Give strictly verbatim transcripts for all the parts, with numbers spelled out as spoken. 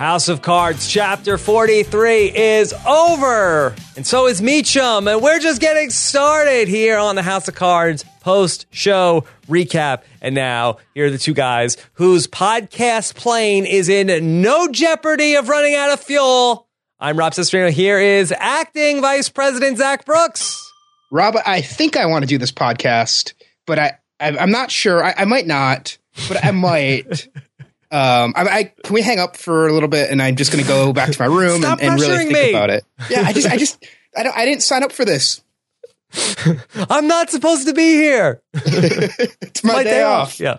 House of Cards Chapter forty-three is over, and so is Meechum, and we're just getting started here on the House of Cards post-show recap. And now, here are the two guys whose podcast plane is in no jeopardy of running out of fuel. I'm Rob Cesareo. Here is Acting Vice President Zach Brooks. Rob, I think I want to do this podcast, but I, I I'm not sure. I, I might not, but I might. Um, I, I can we hang up for a little bit, and I'm just going to go back to my room and, and really think me. about it. Yeah, I just, I just, I don't, I didn't sign up for this. I'm not supposed to be here. It's my, my day, day off. off. Yeah.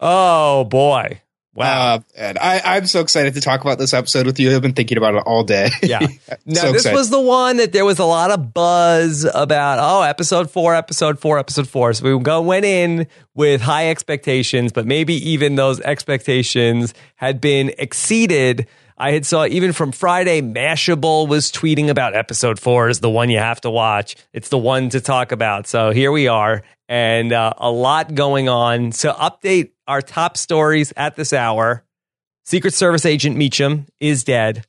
Oh boy! Wow. Uh, and I, I'm so excited to talk about this episode with you. I've been thinking about it all day. Yeah. Now, so this excited. was the one that there was a lot of buzz about. Oh, episode four, episode four, episode four. So we go went in with high expectations, but maybe even those expectations had been exceeded. I had saw even from Friday, Mashable was tweeting about episode four is the one you have to watch. It's the one to talk about. So here we are, and uh, a lot going on. So update our top stories at this hour. Secret Service agent Meechum is dead.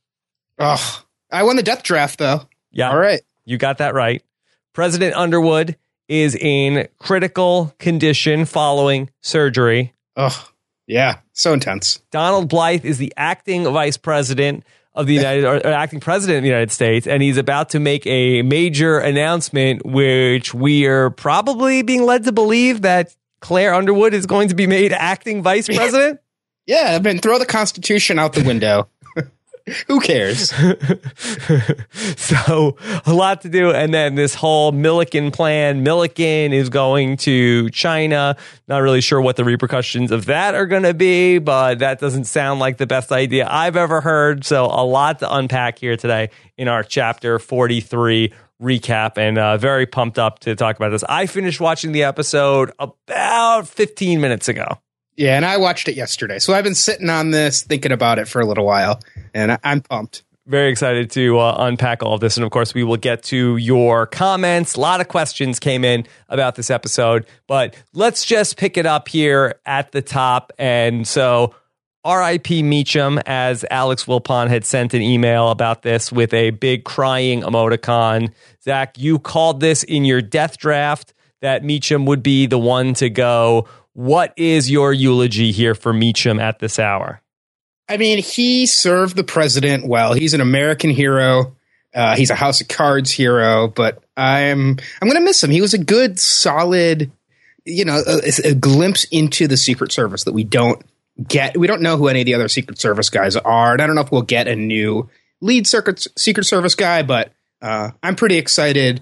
Oh, I won the death draft, though. Yeah. All right. You got that right. President Underwood is in critical condition following surgery. Oh, yeah. So intense. Donald Blythe is the acting vice president of the United, or acting president of the United States, and he's about to make a major announcement, which we are probably being led to believe that Claire Underwood is going to be made acting vice president. Yeah, I mean, throw the Constitution out the window. Who cares? So a lot to do. And then this whole Milliken plan. Milliken is going to China. Not really sure what the repercussions of that are going to be, but that doesn't sound like the best idea I've ever heard. So a lot to unpack here today in our Chapter forty-three recap, and uh, very pumped up to talk about this. I finished watching the episode about fifteen minutes ago. Yeah, and I watched it yesterday. So I've been sitting on this, thinking about it for a little while, and I'm pumped. Very excited to uh, unpack all of this. And, of course, we will get to your comments. A lot of questions came in about this episode, but let's just pick it up here at the top. And so R I P Meechum, as Alex Wilpon had sent an email about this with a big crying emoticon. Zach, you called this in your death draft that Meechum would be the one to go. What is your eulogy here for Meechum at this hour? I mean, he served the president well. He's an American hero. Uh, he's a House of Cards hero, but I'm I'm going to miss him. He was a good, solid, you know, a, a glimpse into the Secret Service that we don't get. We don't know who any of the other Secret Service guys are, and I don't know if we'll get a new lead Secret, Secret Service guy, but uh, I'm pretty excited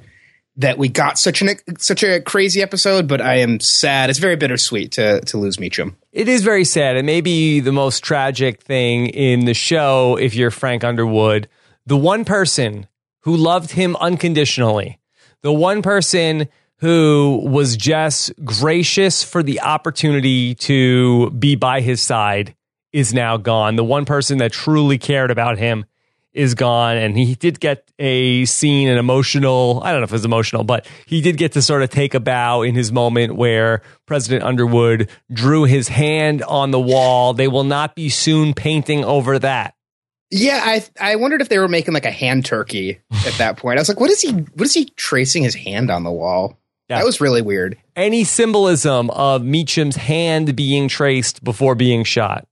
that we got such an such a crazy episode, but I am sad. It's very bittersweet to to lose Meechum. It is very sad, and maybe the most tragic thing in the show. If you're Frank Underwood, the one person who loved him unconditionally, the one person who was just gracious for the opportunity to be by his side, is now gone. The one person that truly cared about him is gone, and he did get a scene, an emotional, I don't know if it was emotional, but he did get to sort of take a bow in his moment where President Underwood drew his hand on the wall. They will not be soon painting over that. Yeah, I I wondered if they were making like a hand turkey at that point. I was like, what is he, what is he tracing his hand on the wall? Yeah. That was really weird. Any symbolism of Meechum's hand being traced before being shot?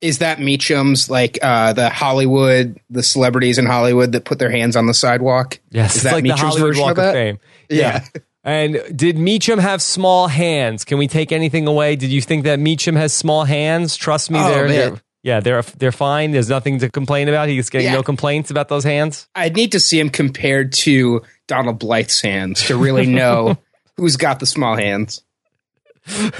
Is that Meechum's, like, uh, the Hollywood, the celebrities in Hollywood that put their hands on the sidewalk? Yes, is that like Meechum's the version Walk of that? Of Fame. Yeah. yeah. And did Meechum have small hands? Can we take anything away? Did you think that Meechum has small hands? Trust me, oh, they're, they're yeah, they're they're fine. There's nothing to complain about. He's getting yeah. no complaints about those hands. I'd need to see him compared to Donald Blythe's hands to really know who's got the small hands.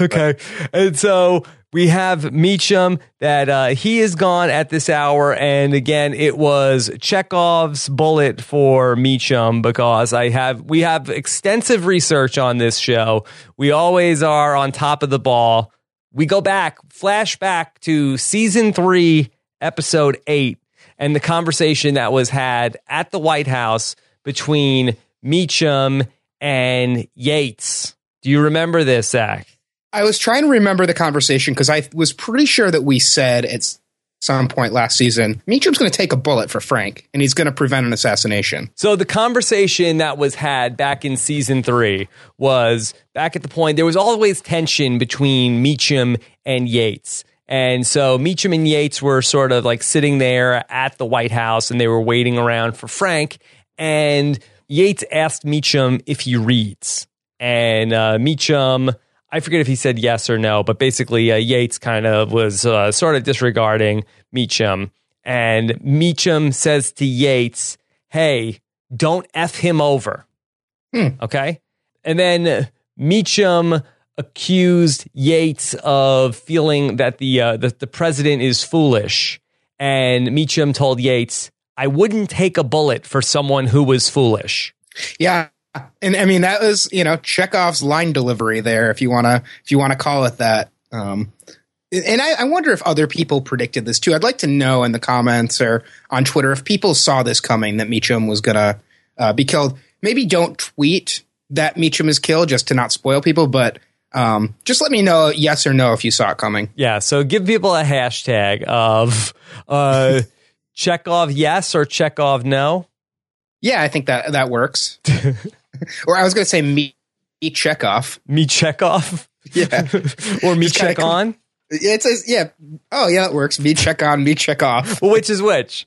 Okay, and so we have Meechum, that uh, he is gone at this hour. And again, it was Chekhov's bullet for Meechum, because I have we have extensive research on this show. We always are on top of the ball. We go back, flash back to season three, episode eight, and the conversation that was had at the White House between Meechum and Yates. Do you remember this, Zach? I was trying to remember the conversation because I was pretty sure that we said at some point last season, Meechum's going to take a bullet for Frank and he's going to prevent an assassination. So the conversation that was had back in season three was back at the point, there was always tension between Meechum and Yates. And so Meechum and Yates were sort of like sitting there at the White House and they were waiting around for Frank. And Yates asked Meechum if he reads. And uh, Meechum, I forget if he said yes or no, but basically uh, Yates kind of was uh, sort of disregarding Meechum. And Meechum says to Yates, hey, don't F him over. Hmm. Okay? And then Meechum accused Yates of feeling that the, uh, the the president is foolish. And Meechum told Yates, I wouldn't take a bullet for someone who was foolish. Yeah. And I mean, that was, you know, Chekhov's line delivery there, if you want to if you want to call it that. Um, and I, I wonder if other people predicted this, too. I'd like to know in the comments or on Twitter if people saw this coming, that Meechum was going to uh, be killed. Maybe don't tweet that Meechum is killed just to not spoil people, but Um, just let me know yes or no if you saw it coming. Yeah, so give people a hashtag of uh, Chekhov yes or Chekhov no. Yeah, I think that that works. Or I was going to say me, me Chekhov. Me Chekhov? Yeah. Or me just check kinda, on? It says, yeah. Oh, yeah, that works. Me check on, me check off. Well, which is which?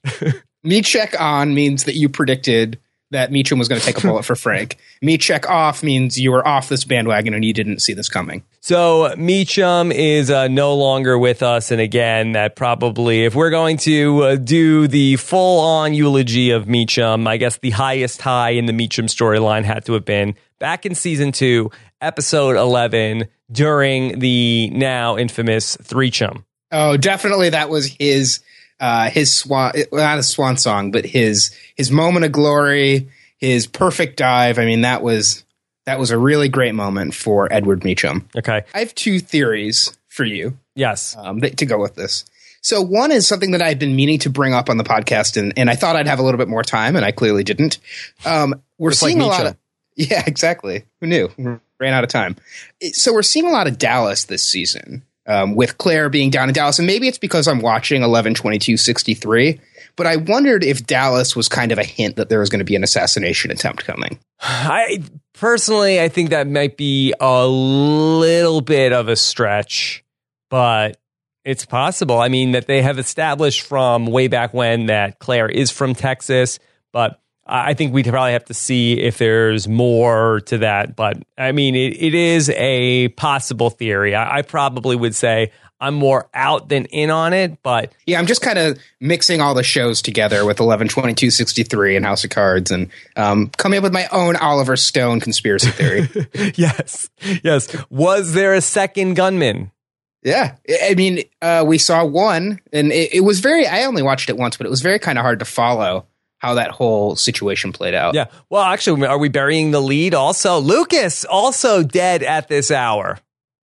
Me check on means that you predicted that Meechum was going to take a bullet for Frank. Me check off means you were off this bandwagon and you didn't see this coming. So Meechum is uh, no longer with us. And again, that probably, if we're going to uh, do the full on eulogy of Meechum, I guess the highest high in the Meechum storyline had to have been back in season two, episode eleven, during the now infamous Threechum. Oh, definitely. That was his Uh, his swan, not a swan song, but his his moment of glory, his perfect dive. I mean, that was that was a really great moment for Edward Meechum. Okay, I have two theories for you. Yes, um, that, to go with this. So one is something that I've been meaning to bring up on the podcast, and, and I thought I'd have a little bit more time, and I clearly didn't. Um, we're Just seeing like a lot of yeah, exactly. Who knew? Ran out of time. So we're seeing a lot of Dallas this season. Um, with Claire being down in Dallas, and maybe it's because I'm watching eleven twenty-two sixty-three, but I wondered if Dallas was kind of a hint that there was going to be an assassination attempt coming. I personally, I think that might be a little bit of a stretch, but it's possible. I mean, that they have established from way back when that Claire is from Texas, but I think we'd probably have to see if there's more to that. But I mean, it, it is a possible theory. I, I probably would say I'm more out than in on it. But yeah, I'm just kind of mixing all the shows together with eleven twenty-two sixty-three and House of Cards and um, coming up with my own Oliver Stone conspiracy theory. Yes. Yes. Was there a second gunman? Yeah. I mean, uh, we saw one and it, it was very I only watched it once, but it was very kind of hard to follow how that whole situation played out. Yeah. Well, actually, are we burying the lead also? Lucas, also dead at this hour.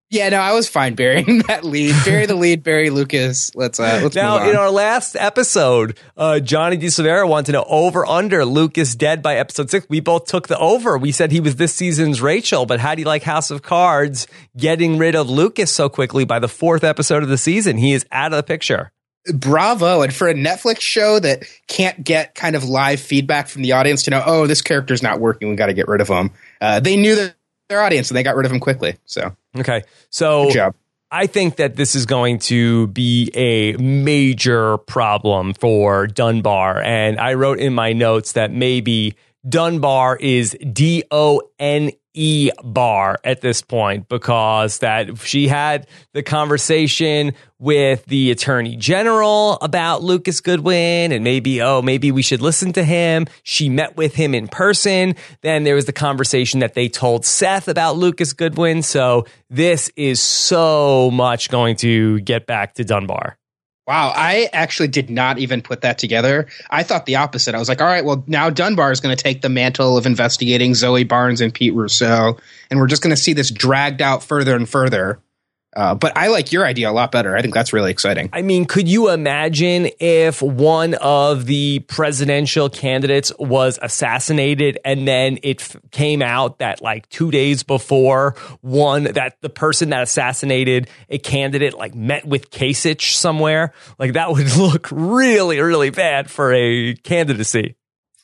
Yeah, no, I was fine burying that lead. Bury the lead, bury Lucas. Let's, uh, let's now, move on. In our last episode, uh, Johnny DiSevera wanted to know over, under, Lucas dead by episode six. We both took the over. We said he was this season's Rachel, but how do you like House of Cards getting rid of Lucas so quickly by the fourth episode of the season? He is out of the picture. Bravo. And for a Netflix show that can't get kind of live feedback from the audience to know, oh, this character's not working, we got to get rid of him. Uh, they knew their, their audience and they got rid of him quickly. So, okay. So, good job. I think that this is going to be a major problem for Dunbar. And I wrote in my notes that maybe Dunbar is D O N E bar at this point, because that she had the conversation with the attorney general about Lucas Goodwin and maybe, oh, maybe we should listen to him. She met with him in person. Then there was the conversation that they told Seth about Lucas Goodwin. So this is so much going to get back to Dunbar. Wow, I actually did not even put that together. I thought the opposite. I was like, all right, well, now Dunbar is going to take the mantle of investigating Zoe Barnes and Pete Russo, and we're just going to see this dragged out further and further. Uh, but I like your idea a lot better. I think that's really exciting. I mean, could you imagine if one of the presidential candidates was assassinated and then it f- came out that like two days before one that the person that assassinated a candidate like met with Kasich somewhere? Like that would look really, really bad for a candidacy.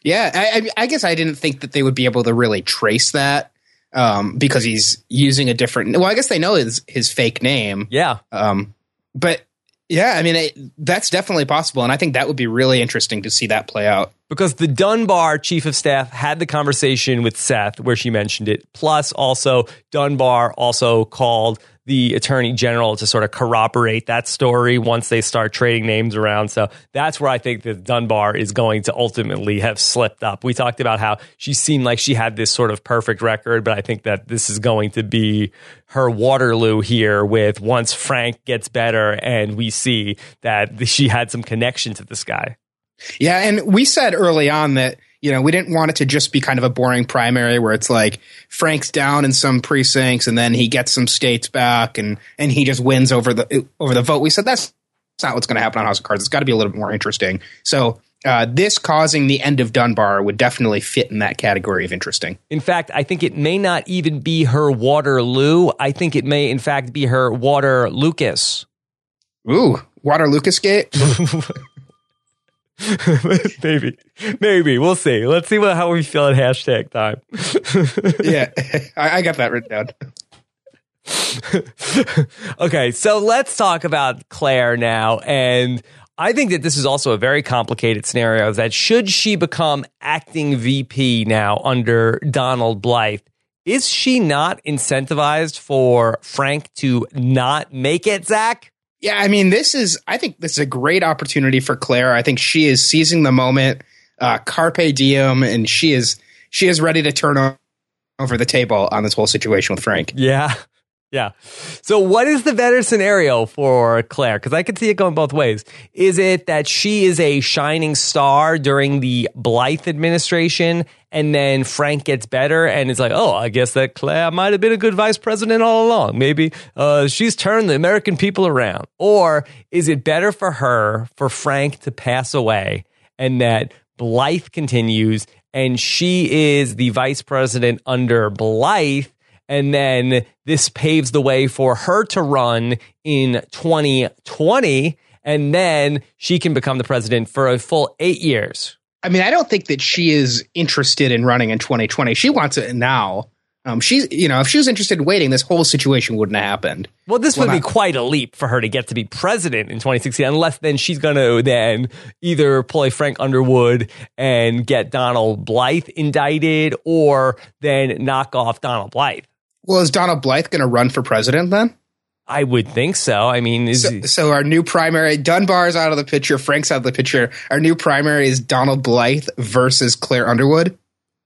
Yeah, I, I guess I didn't think that they would be able to really trace that. Um, because he's using a different, well, I guess they know his, his fake name. Yeah. Um, but yeah, I mean, it, that's definitely possible. And I think that would be really interesting to see that play out. Because the Dunbar chief of staff had the conversation with Seth where she mentioned it. Plus also Dunbar also called the attorney general to sort of corroborate that story once they start trading names around. So that's where I think that Dunbar is going to ultimately have slipped up. We talked about how she seemed like she had this sort of perfect record, but I think that this is going to be her Waterloo here with once Frank gets better and we see that she had some connection to this guy. Yeah, and we said early on that, you know, we didn't want it to just be kind of a boring primary where it's like Frank's down in some precincts and then he gets some states back and and he just wins over the over the vote. We said that's, that's not what's going to happen on House of Cards. It's got to be a little bit more interesting. So uh, this causing the end of Dunbar would definitely fit in that category of interesting. In fact, I think it may not even be her Waterloo. I think it may, in fact, be her Water Lucas. Ooh, Water Lucas gate. maybe maybe we'll see let's see what how we feel at hashtag time. Yeah, I, I got that written down. Okay, so let's talk about Claire now, and I think that this is also a very complicated scenario that should she become acting V P now under Donald Blythe, is she not incentivized for Frank to not make it, Zach? Yeah, I mean, this is I think this is a great opportunity for Claire. I think she is seizing the moment, uh, carpe diem, and she is she is ready to turn over the table on this whole situation with Frank. Yeah. Yeah. So what is the better scenario for Claire? Because I could see it going both ways. Is it that she is a shining star during the Blythe administration and then Frank gets better and it's like, oh, I guess that Claire might have been a good vice president all along. Maybe uh, she's turned the American people around. Or is it better for her, for Frank to pass away and that Blythe continues and she is the vice president under Blythe? And then this paves the way for her to run in twenty twenty, and then she can become the president for a full eight years. I mean, I don't think that she is interested in running in twenty twenty. She wants it now. Um, she's, you know, if she was interested in waiting, this whole situation wouldn't have happened. Well, this well, would not- be quite a leap for her to get to be president in twenty sixteen, unless then she's going to then either play Frank Underwood and get Donald Blythe indicted, or then knock off Donald Blythe. Well, is Donald Blythe going to run for president then? I would think so. I mean, is so, he- so our new primary, Dunbar's out of the picture, Frank's out of the picture. Our new primary is Donald Blythe versus Claire Underwood.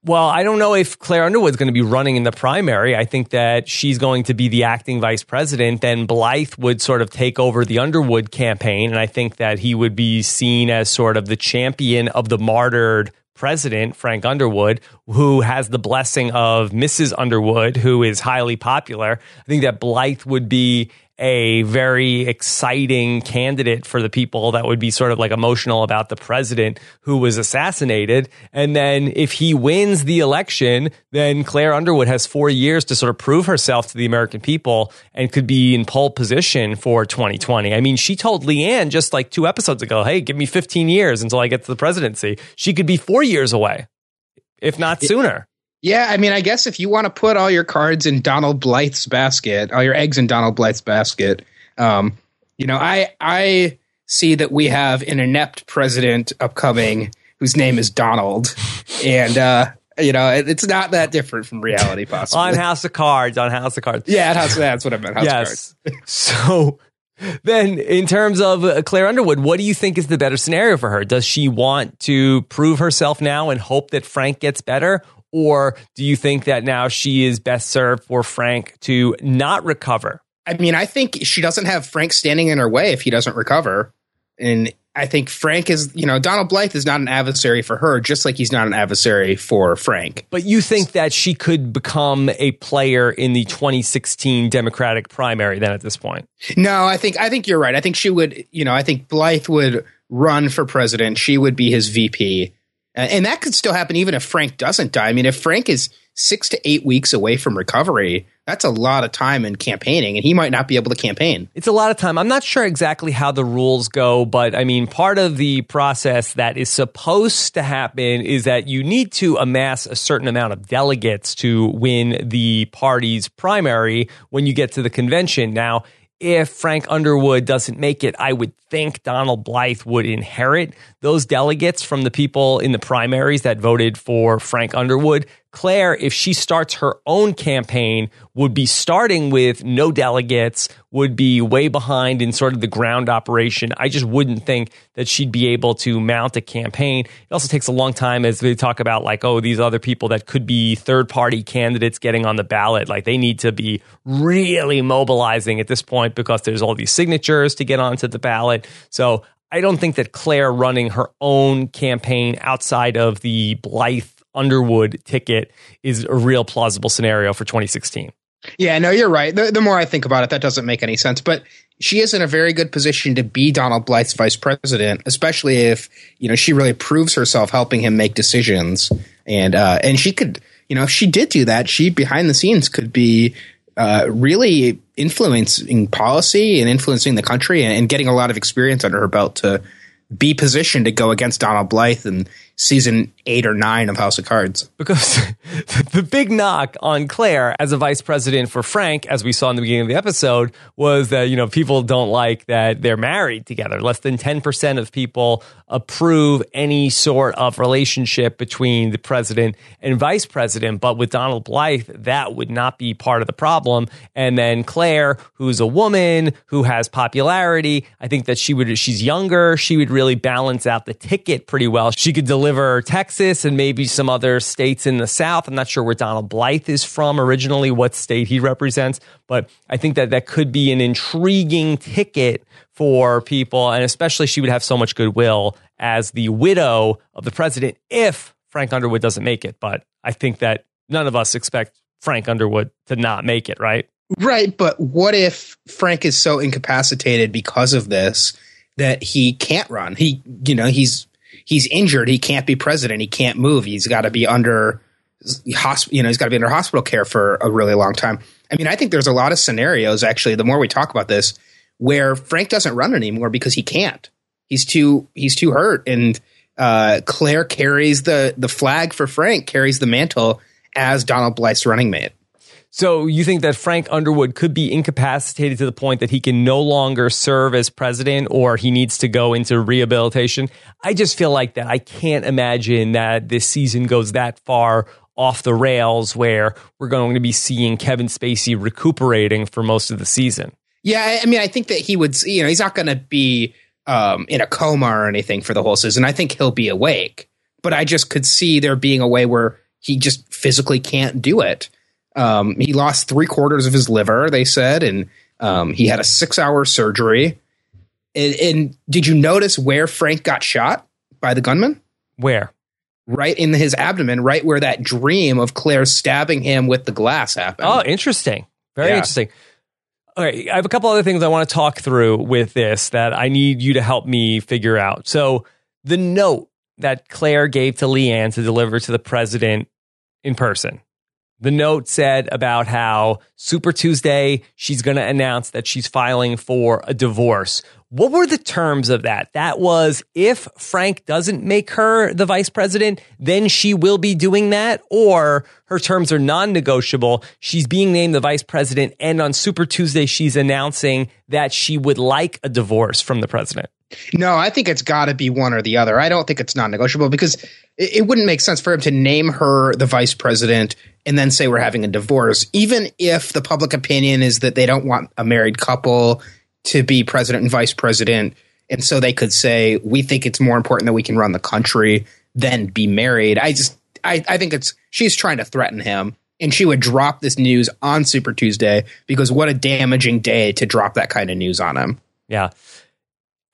Well, I don't know if Claire Underwood's going to be running in the primary. I think that she's going to be the acting vice president. Then Blythe would sort of take over the Underwood campaign. And I think that he would be seen as sort of the champion of the martyred president, Frank Underwood, who has the blessing of Missus Underwood, who is highly popular. I think that Blythe would be a very exciting candidate for the people that would be sort of like emotional about the president who was assassinated. And then if he wins the election, then Claire Underwood has four years to sort of prove herself to the American people and could be in pole position for twenty twenty. I mean, she told Leanne just like two episodes ago, hey, give me fifteen years until I get to the presidency. She could be four years away, if not sooner. Yeah, I mean, I guess if you want to put all your cards in Donald Blythe's basket, all your eggs in Donald Blythe's basket, um, you know, I I see that we have an inept president upcoming whose name is Donald. And, uh, you know, it, it's not that different from reality, possibly. on House of Cards, on House of Cards. Yeah, House, that's what I meant, House yes. of Cards. So then in terms of uh, Claire Underwood, what do you think is the better scenario for her? Does she want to prove herself now and hope that Frank gets better? Or do you think that now she is best served for Frank to not recover? I mean, I think she doesn't have Frank standing in her way if he doesn't recover. And I think Frank is, you know, Donald Blythe is not an adversary for her, just like he's not an adversary for Frank. But you think that she could become a player in the twenty sixteen Democratic primary then at this point? No, I think I think you're right. I think she would, you know, I think Blythe would run for president. She would be his V P. And that could still happen even if Frank doesn't die. I mean, if Frank is six to eight weeks away from recovery, that's a lot of time in campaigning, and he might not be able to campaign. It's a lot of time. I'm not sure exactly how the rules go, but I mean, part of the process that is supposed to happen is that you need to amass a certain amount of delegates to win the party's primary when you get to the convention. Now, if Frank Underwood doesn't make it, I would think Donald Blythe would inherit those delegates from the people in the primaries that voted for Frank Underwood. Claire, if she starts her own campaign, would be starting with no delegates, would be way behind in sort of the ground operation. I just wouldn't think that she'd be able to mount a campaign. It also takes a long time, as they talk about, like, oh, these other people that could be third-party candidates getting on the ballot. Like, they need to be really mobilizing at this point because there's all these signatures to get onto the ballot. So I don't think that Claire running her own campaign outside of the Blythe Underwood ticket is a real plausible scenario for twenty sixteen. Yeah, no, you're right. The, the more I think about it, that doesn't make any sense. But she is in a very good position to be Donald Blythe's vice president, especially if, you know, she really proves herself helping him make decisions. And uh, and she could, you know, if she did do that, she behind the scenes could be Uh, really influencing policy and influencing the country and, and getting a lot of experience under her belt to be positioned to go against Donald Blythe in season eight or nine of House of Cards. Because the big knock on Claire as a vice president for Frank, as we saw in the beginning of the episode, was that, you know, people don't like that they're married together. Less than ten percent of people approve any sort of relationship between the president and vice president. But with Donald Blythe, that would not be part of the problem. And then Claire, who's a woman who has popularity, I think that she would, she's younger, she would really balance out the ticket pretty well. She could deliver Texas and maybe some other states in the South. I'm not sure where Donald Blythe is from originally, what state he represents, but I think that that could be an intriguing ticket for people, and especially she would have so much goodwill as the widow of the president if Frank Underwood doesn't make it. But I think that none of us expect Frank Underwood to not make it, right? Right, but what if Frank is so incapacitated because of this that he can't run? He, you know, he's He's injured. He can't be president. He can't move. He's got to be under, you know, he's got to be under hospital care for a really long time. I mean, I think there's a lot of scenarios, actually, the more we talk about this, where Frank doesn't run anymore because he can't. He's too he's too hurt. And uh, Claire carries the the flag for Frank, carries the mantle as Donald Blythe's running mate. So you think that Frank Underwood could be incapacitated to the point that he can no longer serve as president or he needs to go into rehabilitation? I just feel like that. I can't imagine that this season goes that far off the rails where we're going to be seeing Kevin Spacey recuperating for most of the season. Yeah, I mean, I think that he would, you know, he's not going to be um, in a coma or anything for the whole season. I think he'll be awake, but I just could see there being a way where he just physically can't do it. Um, he lost three quarters of his liver, they said, and um, he had a six-hour surgery. And, and did you notice where Frank got shot by the gunman? Where? Right in his abdomen, right where that dream of Claire stabbing him with the glass happened. Oh, interesting. Very yeah. interesting. All right, I have a couple other things I want to talk through with this that I need you to help me figure out. So the note that Claire gave to Leanne to deliver to the president in person. The note said about how Super Tuesday, she's going to announce that she's filing for a divorce. What were the terms of that? That was if Frank doesn't make her the vice president, then she will be doing that, or her terms are non-negotiable. She's being named the vice president, and on Super Tuesday, she's announcing that she would like a divorce from the president. No, I think it's got to be one or the other. I don't think it's non-negotiable because it, it wouldn't make sense for him to name her the vice president and then say we're having a divorce, even if the public opinion is that they don't want a married couple to be president and vice president. And so they could say, we think it's more important that we can run the country than be married. I just I, I think it's she's trying to threaten him, and she would drop this news on Super Tuesday because what a damaging day to drop that kind of news on him. Yeah.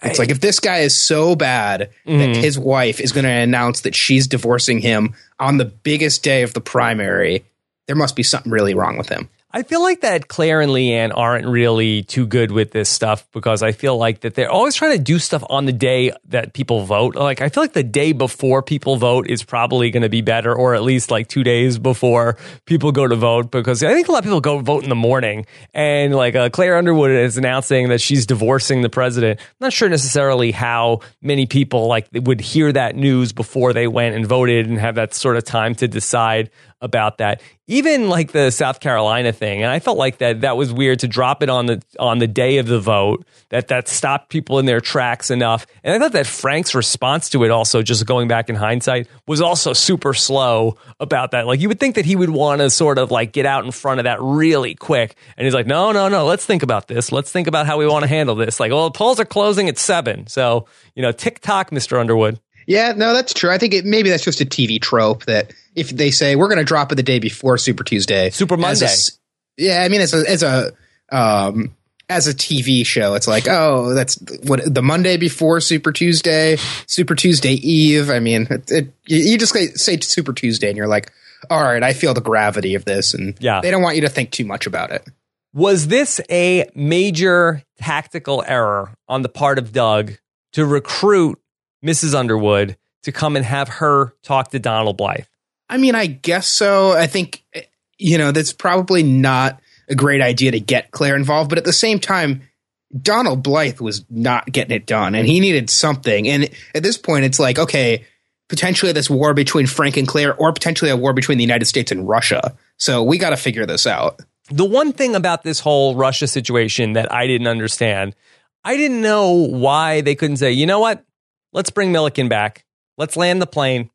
It's I, like, if this guy is so bad mm-hmm. that his wife is going to announce that she's divorcing him on the biggest day of the primary, there must be something really wrong with him. I feel like that Claire and Leanne aren't really too good with this stuff, because I feel like that they're always trying to do stuff on the day that people vote. Like, I feel like the day before people vote is probably going to be better, or at least like two days before people go to vote, because I think a lot of people go vote in the morning. And like uh, Claire Underwood is announcing that she's divorcing the president. I'm not sure necessarily how many people like would hear that news before they went and voted and have that sort of time to decide about that. Even like the South Carolina thing, and I felt like that that was weird to drop it on the on the day of the vote, that that stopped people in their tracks enough. And I thought that Frank's response to it also, just going back in hindsight, was also super slow about that. Like, you would think that he would want to sort of like get out in front of that really quick, and he's like, no no no let's think about this, let's think about how we want to handle this. Like, well, the polls are closing at seven, so, you know, tick tock, Mister Underwood. Yeah, no, that's true. I think it, maybe that's just a T V trope that if they say we're going to drop it the day before Super Tuesday, Super Monday. A, yeah, I mean, as a as a um, as a T V show, it's like, oh, that's what the Monday before Super Tuesday, Super Tuesday Eve. I mean, it, it, you just say Super Tuesday, and you're like, all right, I feel the gravity of this, and yeah. They don't want you to think too much about it. Was this a major tactical error on the part of Doug to recruit Missus Underwood to come and have her talk to Donald Blythe? I mean, I guess so. I think, you know, that's probably not a great idea to get Claire involved. But at the same time, Donald Blythe was not getting it done, and he needed something. And at this point, it's like, OK, potentially this war between Frank and Claire, or potentially a war between the United States and Russia. So we got to figure this out. The one thing about this whole Russia situation that I didn't understand, I didn't know why they couldn't say, you know what? Let's bring Milliken back. Let's land the plane.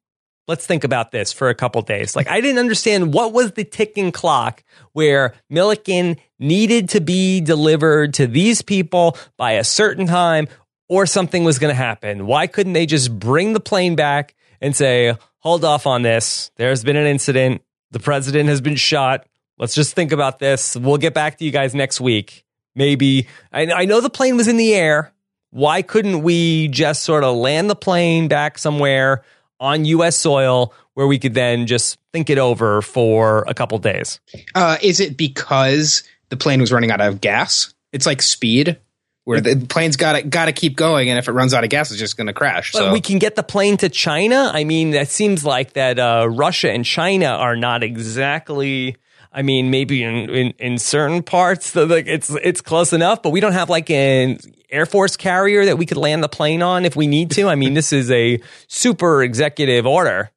Let's think about this for a couple days. Like, I didn't understand what was the ticking clock where Milliken needed to be delivered to these people by a certain time, or something was going to happen. Why couldn't they just bring the plane back and say, hold off on this? There's been an incident. The president has been shot. Let's just think about this. We'll get back to you guys next week. Maybe. I, I know the plane was in the air. Why couldn't we just sort of land the plane back somewhere on U S soil where we could then just think it over for a couple days? Uh, is it because the plane was running out of gas? It's like Speed, where the plane's got to got to keep going, and if it runs out of gas, it's just going to crash. But so we can get the plane to China. I mean, that seems like that uh, Russia and China are not exactly. I mean, maybe in, in, in certain parts, the, like it's it's close enough, but we don't have like an Air Force carrier that we could land the plane on if we need to. I mean, this is a super executive order.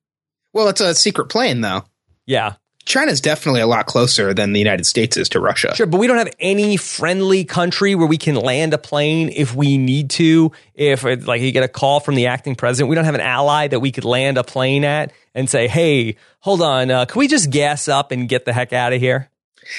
Well, it's a secret plane, though. Yeah. China's definitely a lot closer than the United States is to Russia. Sure, but we don't have any friendly country where we can land a plane if we need to. If, like, you get a call from the acting president, we don't have an ally that we could land a plane at and say, hey, hold on, uh, can we just gas up and get the heck out of here?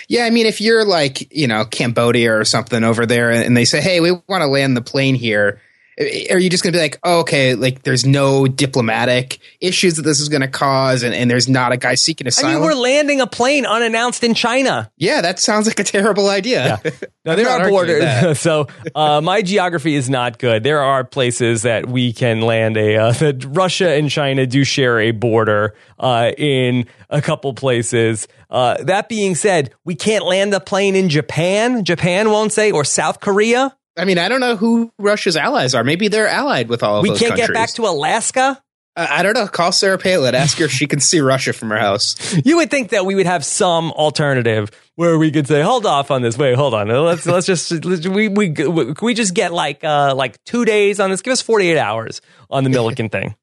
Yeah, I mean, if you're like, you know, Cambodia or something over there, and they say, hey, we want to land the plane here, are you just going to be like, oh, okay, like there's no diplomatic issues that this is going to cause, and, and there's not a guy seeking asylum? I mean, we're landing a plane unannounced in China. Yeah, that sounds like a terrible idea. Yeah. Now, there are borders, so uh, my geography is not good. There are places that we can land a uh, that Russia and China do share a border uh, in a couple places. Uh, that being said, we can't land a plane in Japan. Japan won't say, or South Korea. I mean, I don't know who Russia's allies are. Maybe they're allied with all of we those countries. We can't get back to Alaska? Uh, I don't know. Call Sarah Palin. Ask her if she can see Russia from her house. You would think that we would have some alternative where we could say, hold off on this. Wait, hold on. Let's let's just let's, we we can we just get like uh, like two days on this. Give us forty-eight hours on the Milliken thing.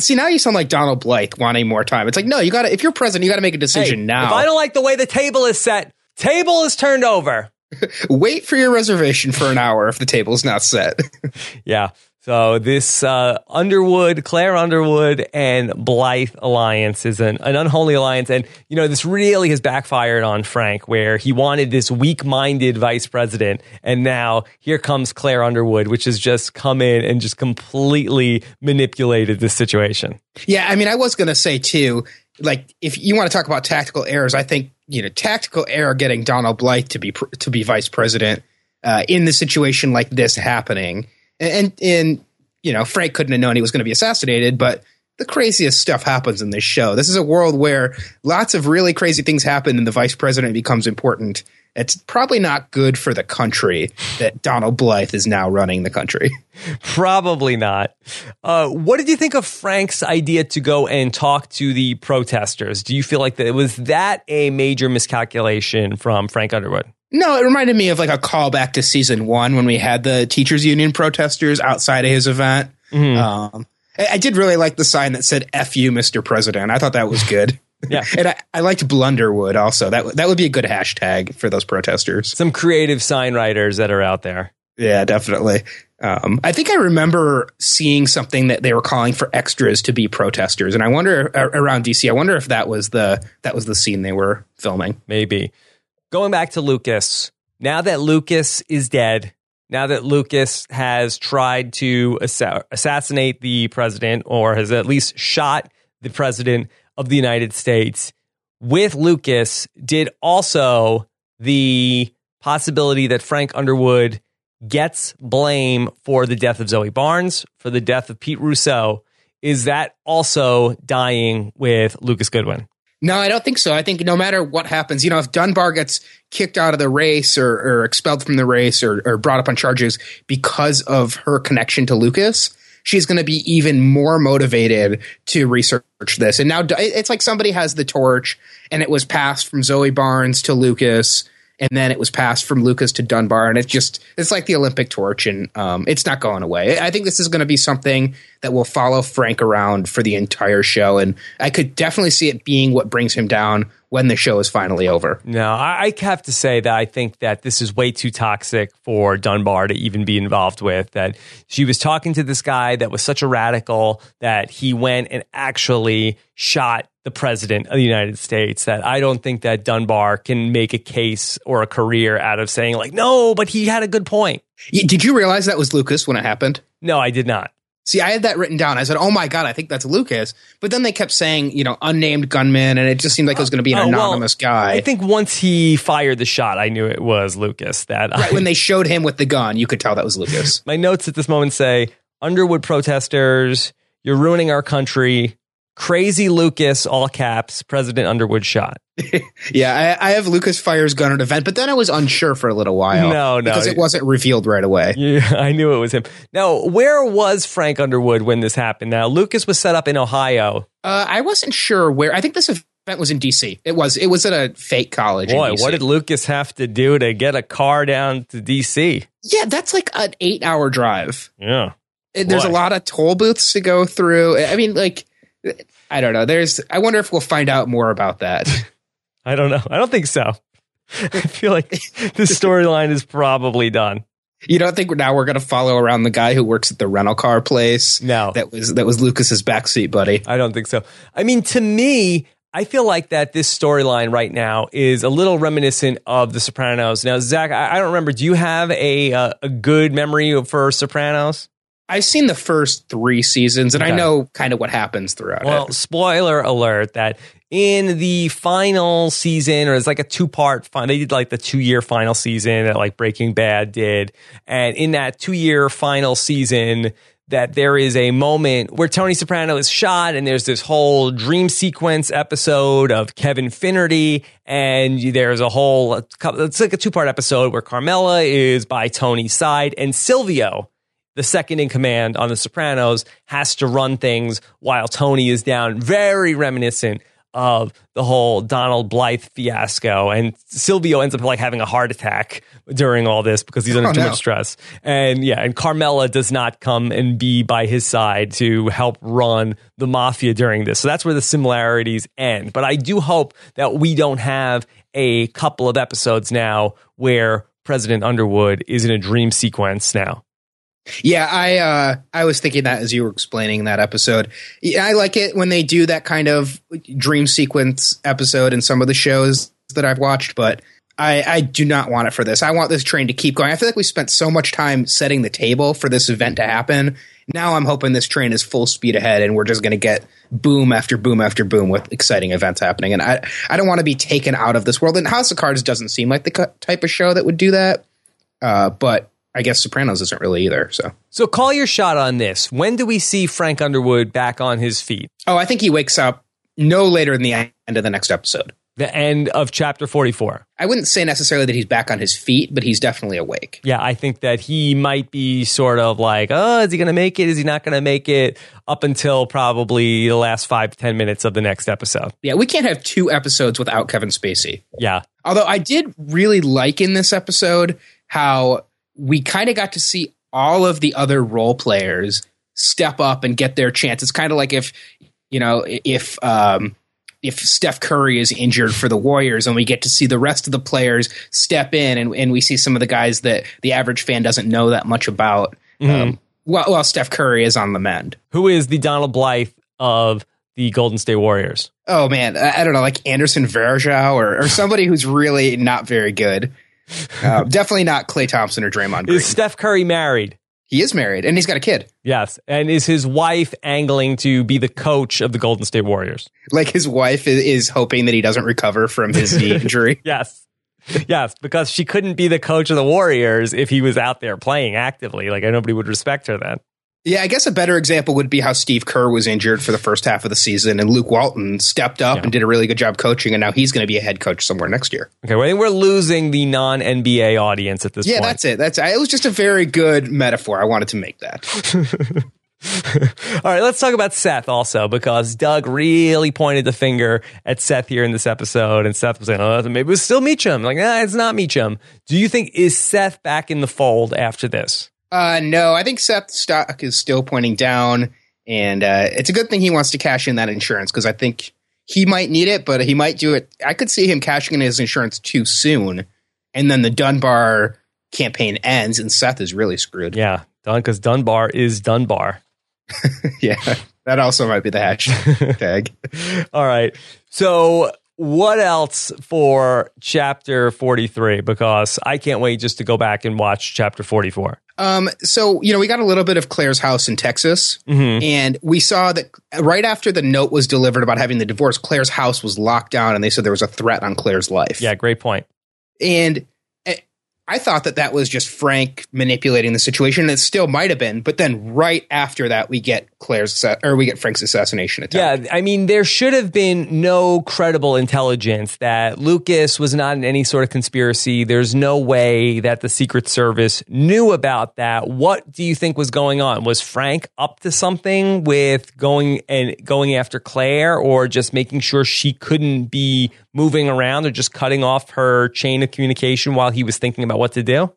See, now you sound like Donald Blythe wanting more time. It's like, no, you got to. If you're president, you got to make a decision hey, now. If I don't like the way the table is set, table is turned over. Wait for your reservation for an hour if the table's not set. Yeah. So this uh, Underwood, Claire Underwood and Blythe alliance is an, an unholy alliance. And, you know, this really has backfired on Frank, where he wanted this weak-minded vice president. And now here comes Claire Underwood, which has just come in and just completely manipulated this situation. Yeah, I mean, I was going to say, too, like, if you want to talk about tactical errors, I think, you know, tactical error getting Donald Blythe to be to be vice president uh, in the situation like this happening And, and, and you know, Frank couldn't have known he was going to be assassinated, but the craziest stuff happens in this show. This is a world where lots of really crazy things happen and the vice president becomes important. It's probably not good for the country that Donald Blythe is now running the country. Probably not. Uh, what did you think of Frank's idea to go and talk to the protesters? Do you feel like that was that a major miscalculation from Frank Underwood? No, it reminded me of like a callback to season one when we had the teachers union protesters outside of his event. Mm-hmm. Um, I, I did really like the sign that said "F you, Mister President." I thought that was good. Yeah, and I, I liked Blunderwood also. That w- that would be a good hashtag for those protesters. Some creative sign writers that are out there. Yeah, definitely. Um, I think I remember seeing something that they were calling for extras to be protesters, and I wonder uh, around D C. I wonder if that was the that was the scene they were filming. Maybe going back to Lucas. Now that Lucas is dead, now that Lucas has tried to ass- assassinate the president, or has at least shot the president of the United States, with Lucas did also the possibility that Frank Underwood gets blame for the death of Zoe Barnes, for the death of Pete Russo. Is that also dying with Lucas Goodwin? No, I don't think so. I think no matter what happens, you know, if Dunbar gets kicked out of the race or, or expelled from the race or, or brought up on charges because of her connection to Lucas, she's going to be even more motivated to research this. And now it's like somebody has the torch, and it was passed from Zoe Barnes to Lucas, and then it was passed from Lucas to Dunbar. And it's just it's like the Olympic torch, and um, it's not going away. I think this is going to be something that will follow Frank around for the entire show. And I could definitely see it being what brings him down when the show is finally over. No, I have to say that I think that this is way too toxic for Dunbar to even be involved with, that she was talking to this guy that was such a radical that he went and actually shot the president of the United States, that I don't think that Dunbar can make a case or a career out of saying like, no, but he had a good point. Did you realize that was Lucas when it happened? No, I did not. See, I had that written down. I said, oh, my God, I think that's Lucas. But then they kept saying, you know, unnamed gunman. And it just seemed like it was going to be an oh, anonymous well, guy. I think once he fired the shot, I knew it was Lucas. That right, I, when they showed him with the gun, you could tell that was Lucas. My notes at this moment say, Underwood protesters, you're ruining our country. Crazy Lucas, all caps, President Underwood shot. Yeah, I, I have Lucas fires gun at event, but then I was unsure for a little while. No, no. Because it wasn't revealed right away. Yeah, I knew it was him. Now, where was Frank Underwood when this happened? Now, Lucas was set up in Ohio. Uh, I wasn't sure where. I think this event was in D C. It was. It was at a fake college. Boy, what did Lucas have to do to get a car down to D C? Yeah, that's like an eight-hour drive. Yeah. It, there's a lot of toll booths to go through. I mean, like... I don't know. There's. I wonder if we'll find out more about that. I don't know. I don't think so. I feel like this storyline is probably done. You don't think now we're going to follow around the guy who works at the rental car place? No, that was that was Lucas's backseat buddy. I don't think so. I mean, to me, I feel like that this storyline right now is a little reminiscent of The Sopranos. Now, Zach, I, I don't remember. Do you have a uh, a good memory for Sopranos? I've seen the first three seasons, and okay. I know kind of what happens throughout well, it. Well, spoiler alert that in the final season, or it's like a two-part, fin- they did like the two-year final season that like Breaking Bad did. And in that two-year final season, that there is a moment where Tony Soprano is shot, and there's this whole dream sequence episode of Kevin Finnerty, and there's a whole, it's like a two-part episode where Carmela is by Tony's side, and Silvio, the second in command on The Sopranos, has to run things while Tony is down. Very reminiscent of the whole Donald Blythe fiasco. And Silvio ends up like having a heart attack during all this because he's under oh, too no. much stress. And yeah, and Carmela does not come and be by his side to help run the mafia during this. So that's where the similarities end. But I do hope that we don't have a couple of episodes now where President Underwood is in a dream sequence now. Yeah, I uh, I was thinking that as you were explaining that episode. I like it when they do that kind of dream sequence episode in some of the shows that I've watched, but I, I do not want it for this. I want this train to keep going. I feel like we spent so much time setting the table for this event to happen. Now I'm hoping this train is full speed ahead, and we're just going to get boom after boom after boom with exciting events happening. And I, I don't want to be taken out of this world. And House of Cards doesn't seem like the type of show that would do that, uh, but... I guess Sopranos isn't really either. So so call your shot on this. When do we see Frank Underwood back on his feet? Oh, I think he wakes up no later than the end of the next episode. The end of chapter forty-four. I wouldn't say necessarily that he's back on his feet, but he's definitely awake. Yeah, I think that he might be sort of like, oh, is he going to make it? Is he not going to make it? Up until probably the last five to ten minutes of the next episode. Yeah, we can't have two episodes without Kevin Spacey. Yeah. Although I did really like in this episode how we kind of got to see all of the other role players step up and get their chance. It's kind of like if, you know, if... um if Steph Curry is injured for the Warriors and we get to see the rest of the players step in and, and we see some of the guys that the average fan doesn't know that much about mm-hmm. um, while, while Steph Curry is on the mend. Who is the Donald Blythe of the Golden State Warriors? Oh, man. I, I don't know, like Anderson Varejao or, or somebody who's really not very good. Uh, definitely not Klay Thompson or Draymond Green. Is Steph Curry married? He is married and he's got a kid. Yes. And is his wife angling to be the coach of the Golden State Warriors? Like his wife is hoping that he doesn't recover from his knee injury. Yes. Yes. Because she couldn't be the coach of the Warriors if he was out there playing actively. Like nobody would respect her then. Yeah. I guess a better example would be how Steve Kerr was injured for the first half of the season and Luke Walton stepped up yeah. and did a really good job coaching. And now he's going to be a head coach somewhere next year. Okay, well, I think we're losing the non-N B A audience at this yeah, point. Yeah, that's it. That's it. It was just a very good metaphor. I wanted to make that. All right, let's talk about Seth also, because Doug really pointed the finger at Seth here in this episode. And Seth was like, oh, maybe it was still Meechum. Like, nah, it's not Meechum. Do you think, is Seth back in the fold after this? Uh, no, I think Seth's stock is still pointing down, and uh, it's a good thing he wants to cash in that insurance, because I think he might need it, but he might do it. I could see him cashing in his insurance too soon, and then the Dunbar campaign ends, and Seth is really screwed. Yeah, because Dunbar is Dunbar. Yeah, that also might be the hashtag. All right, so... what else for chapter forty-three? Because I can't wait just to go back and watch chapter forty-four. Um, so, you know, we got a little bit of Claire's house in Texas. Mm-hmm. And we saw that right after the note was delivered about having the divorce, Claire's house was locked down and they said there was a threat on Claire's life. Yeah, great point. And I thought that that was just Frank manipulating the situation. And it still might have been. But then right after that, we get Claire's or we get Frank's assassination attempt. Yeah, I mean, there should have been no credible intelligence that Lucas was not in any sort of conspiracy. There's no way that the Secret Service knew about that. What do you think was going on? Was Frank up to something with going and going after Claire, or just making sure she couldn't be moving around, or just cutting off her chain of communication while he was thinking about what to do?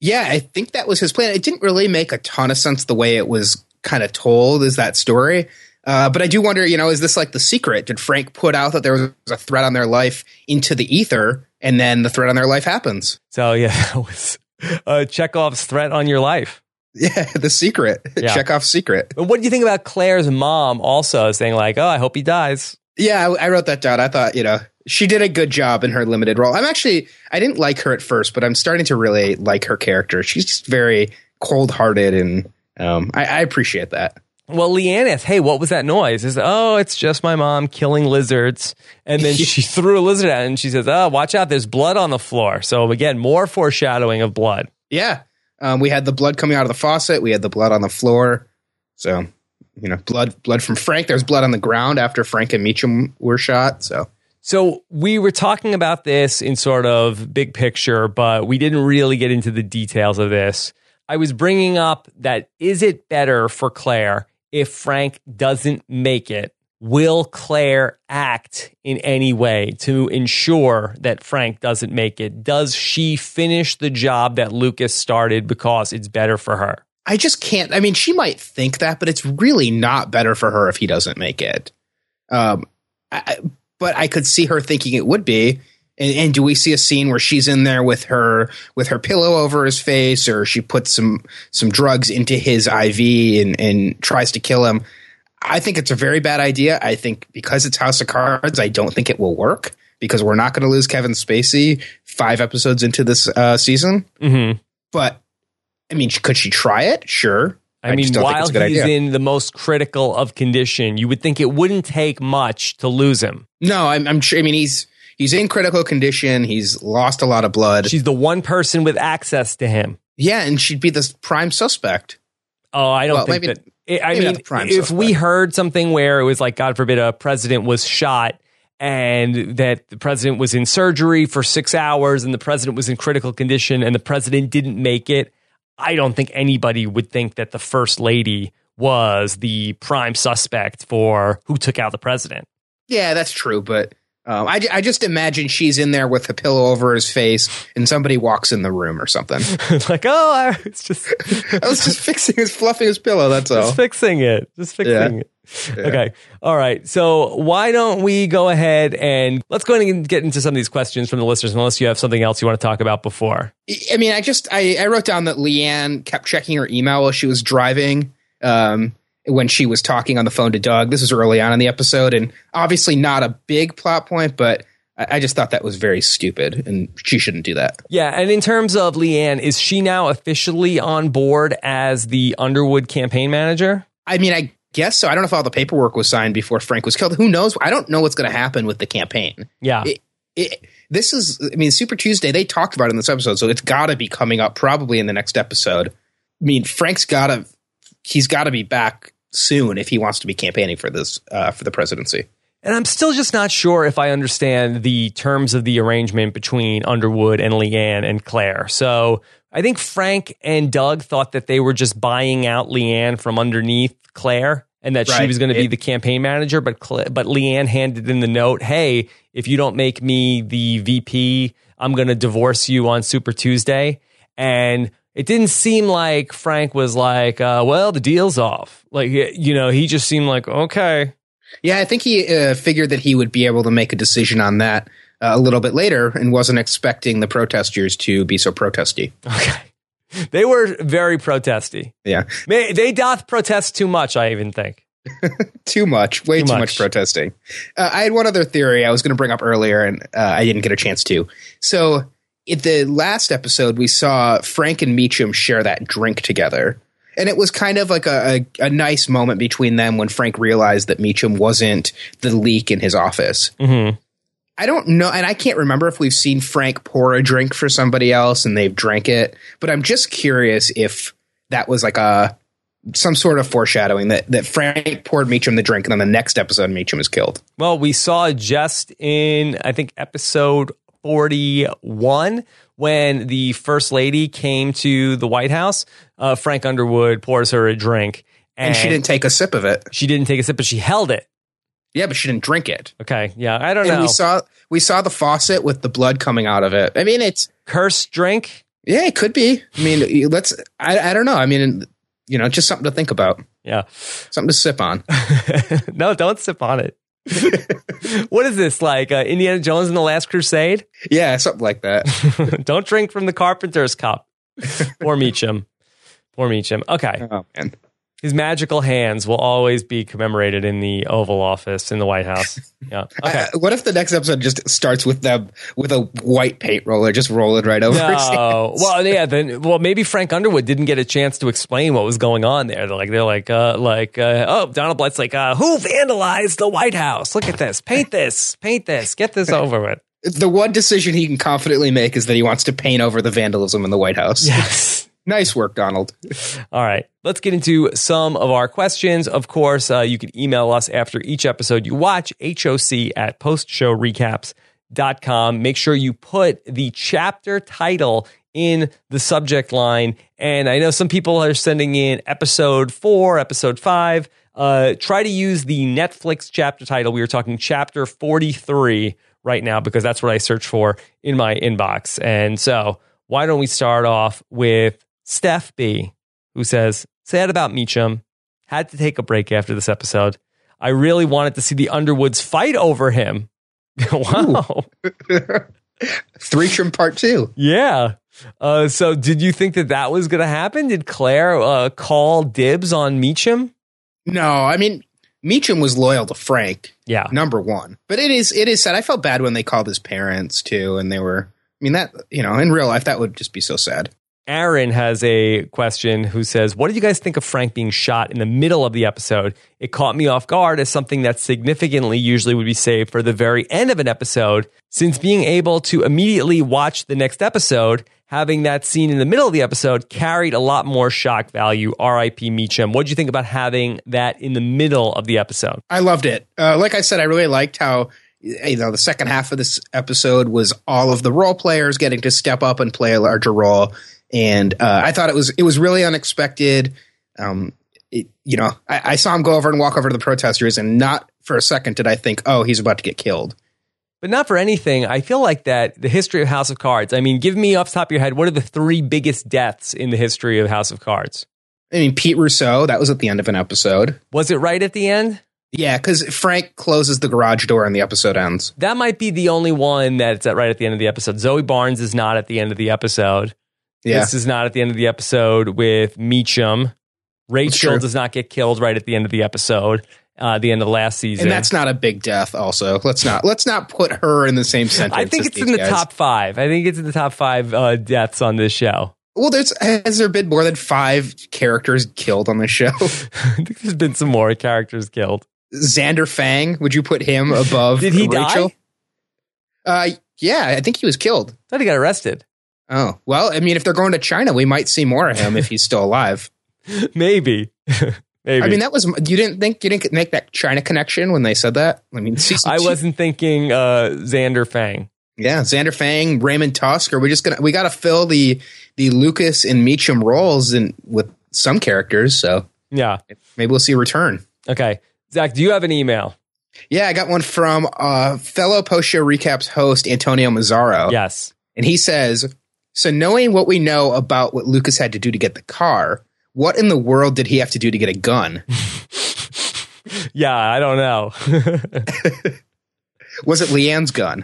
Yeah, I think that was his plan. It didn't really make a ton of sense the way it was kind of told, is that story. Uh, but I do wonder, you know, is this like The Secret? Did Frank put out that there was a threat on their life into the ether, and then the threat on their life happens? So, yeah, that was uh, Chekhov's threat on your life. Yeah, The Secret. Yeah. Chekhov's secret. But what do you think about Claire's mom also saying like, oh, I hope he dies? Yeah, I, I wrote that down. I thought, you know, she did a good job in her limited role. I'm actually, I didn't like her at first, but I'm starting to really like her character. She's just very cold-hearted, and um, I, I appreciate that. Well, Leanne asked, hey, what was that noise? Is Oh, it's just my mom killing lizards. And then she threw a lizard at it, and she says, oh, watch out, there's blood on the floor. So again, more foreshadowing of blood. Yeah, um, we had the blood coming out of the faucet. We had the blood on the floor. So, you know, blood, blood from Frank. There's blood on the ground after Frank and Meechum were shot, so... So we were talking about this in sort of big picture, but we didn't really get into the details of this. I was bringing up that, is it better for Claire if Frank doesn't make it? Will Claire act in any way to ensure that Frank doesn't make it? Does she finish the job that Lucas started because it's better for her? I just can't. I mean, she might think that, but it's really not better for her if he doesn't make it. Um, I... But I could see her thinking it would be. And, and do we see a scene where she's in there with her with her pillow over his face, or she puts some some drugs into his I V and, and tries to kill him? I think it's a very bad idea. I think because it's House of Cards, I don't think it will work, because we're not going to lose Kevin Spacey five episodes into this uh, season. Mm-hmm. But I mean, could she try it? Sure. I, I mean, while he's idea. in the most critical of condition, you would think it wouldn't take much to lose him. No, I'm, I'm sure. I mean, he's he's in critical condition. He's lost a lot of blood. She's the one person with access to him. Yeah, and she'd be the prime suspect. Oh, I don't well, think maybe, that. I mean, if we heard something where it was like, God forbid, a president was shot and that the president was in surgery for six hours and the president was in critical condition and the president didn't make it, I don't think anybody would think that the first lady was the prime suspect for who took out the president. Yeah, that's true. But um, I, I just imagine she's in there with a pillow over his face and somebody walks in the room or something. Like, oh, I was just, I was just fixing his, fluffing his pillow. That's all. Just fixing it. Just fixing yeah. it. Yeah. Okay. All right. So why don't we go ahead and let's go ahead and get into some of these questions from the listeners, unless you have something else you want to talk about before. I mean, I just, I, I wrote down that Leanne kept checking her email while she was driving. Um, when she was talking on the phone to Doug, this was early on in the episode and obviously not a big plot point, but I, I just thought that was very stupid and she shouldn't do that. Yeah. And in terms of Leanne, is she now officially on board as the Underwood campaign manager? I mean, I, Yes, so I don't know if all the paperwork was signed before Frank was killed. Who knows? I don't know what's going to happen with the campaign. Yeah. It, it, this is, I mean, Super Tuesday, they talked about it in this episode, so it's got to be coming up probably in the next episode. I mean, Frank's got to, he's got to be back soon if he wants to be campaigning for this, uh, for the presidency. And I'm still just not sure if I understand the terms of the arrangement between Underwood and Leanne and Claire. So I think Frank and Doug thought that they were just buying out Leanne from underneath Claire and that right. she was going to be the campaign manager. But Cla- but Leanne handed in the note, hey, if you don't make me the V P, I'm going to divorce you on Super Tuesday. And it didn't seem like Frank was like, uh, well, the deal's off. Like, you know, he just seemed like, OK. Yeah, I think he uh, figured that he would be able to make a decision on that Uh, a little bit later and wasn't expecting the protesters to be so protesty. Okay. They were very protesty. Yeah. May, they doth protest too much, I even think. too much. Way too, too much. much protesting. Uh, I had one other theory I was going to bring up earlier and uh, I didn't get a chance to. So in the last episode, we saw Frank and Meechum share that drink together. And it was kind of like a, a, a nice moment between them when Frank realized that Meechum wasn't the leak in his office. Mm-hmm. I don't know, and I can't remember if we've seen Frank pour a drink for somebody else and they've drank it, but I'm just curious if that was like a some sort of foreshadowing that, that Frank poured Meechum the drink and then the next episode Meechum is killed. Well, we saw just in, I think, episode forty-one, when the first lady came to the White House, uh, Frank Underwood pours her a drink. And, and she didn't take a sip of it. She didn't take a sip, but she held it. Yeah, but she didn't drink it. Okay, yeah, I don't and know. We saw we saw the faucet with the blood coming out of it. I mean, it's cursed drink. Yeah, it could be. I mean, let's. I, I don't know. I mean, you know, just something to think about. Yeah, something to sip on. No, don't sip on it. What is this like? Uh, Indiana Jones and the Last Crusade? Yeah, something like that. Don't drink from the carpenter's cup. Poor Meechum. Poor Meechum. Okay. Oh man. His magical hands will always be commemorated in the Oval Office in the White House. Yeah. Okay. Uh, what if the next episode just starts with them with a white paint roller just rolling right over? No. His well, yeah. Then, well, maybe Frank Underwood didn't get a chance to explain what was going on there. They're like, they're like, uh, like, uh, oh, Donald Blythe's like, uh, who vandalized the White House? Look at this. Paint this. Paint this. Get this over with. The one decision he can confidently make is that he wants to paint over the vandalism in the White House. Yes. Nice work, Donald. All right. Let's get into some of our questions. Of course, uh, you can email us after each episode you watch, H O C at post show recaps dot com. Make sure you put the chapter title in the subject line. And I know some people are sending in episode four, episode five. Uh, try to use the Netflix chapter title. We were talking chapter forty-three right now because that's what I search for in my inbox. And so why don't we start off with Steph B, who says, sad about Meechum. Had to take a break after this episode. I really wanted to see the Underwoods fight over him. Wow. Three from part two. Yeah. Uh, so did you think that that was going to happen? Did Claire uh, call dibs on Meechum? No, I mean, Meechum was loyal to Frank. Yeah. Number one. But it is, it is sad. I felt bad when they called his parents, too, and they were, I mean, that, you know, in real life, that would just be so sad. Aaron has a question who says, what did you guys think of Frank being shot in the middle of the episode? It caught me off guard as something that significantly usually would be saved for the very end of an episode. Since being able to immediately watch the next episode, having that scene in the middle of the episode carried a lot more shock value. R I P Meechum. What did you think about having that in the middle of the episode? I loved it. Uh, like I said, I really liked how, you know, the second half of this episode was all of the role players getting to step up and play a larger role. And uh, I thought it was it was really unexpected. Um, it, you know, I, I saw him go over and walk over to the protesters, and not for a second did I think, oh, he's about to get killed. But not for anything. I feel like that the history of House of Cards. I mean, give me off the top of your head, what are the three biggest deaths in the history of House of Cards? I mean, Pete Russo. That was at the end of an episode. Was it right at the end? Yeah, because Frank closes the garage door and the episode ends. That might be the only one that's at right at the end of the episode. Zoe Barnes is not at the end of the episode. Yeah. This is not at the end of the episode with Meechum. Rachel does not get killed right at the end of the episode, uh, the end of last season. And that's not a big death also. Let's not let's not put her in the same sentence. I think it's in the top five. I think it's in the top five uh, deaths on this show. Well, there's has there been more than five characters killed on this show? I think there's been some more characters killed. Xander Fang, would you put him above Rachel? Did he die? Uh, yeah, I think he was killed. I thought he got arrested. Oh, well, I mean, if they're going to China, we might see more of him if he's still alive. Maybe. Maybe. I mean, that was, you didn't think, you didn't make that China connection when they said that? I mean, I wasn't thinking uh, Xander Fang. Yeah, Xander Fang, Raymond Tusk. Are we just going to, we got to fill the the Lucas and Meechum roles in, with some characters. So, yeah. Maybe we'll see a return. Okay. Zach, do you have an email? Yeah, I got one from uh, fellow Post Show Recaps host Antonio Mazzaro. Yes. And he says, so knowing what we know about what Lucas had to do to get the car, what in the world did he have to do to get a gun? Yeah, I don't know. Was it Leanne's gun?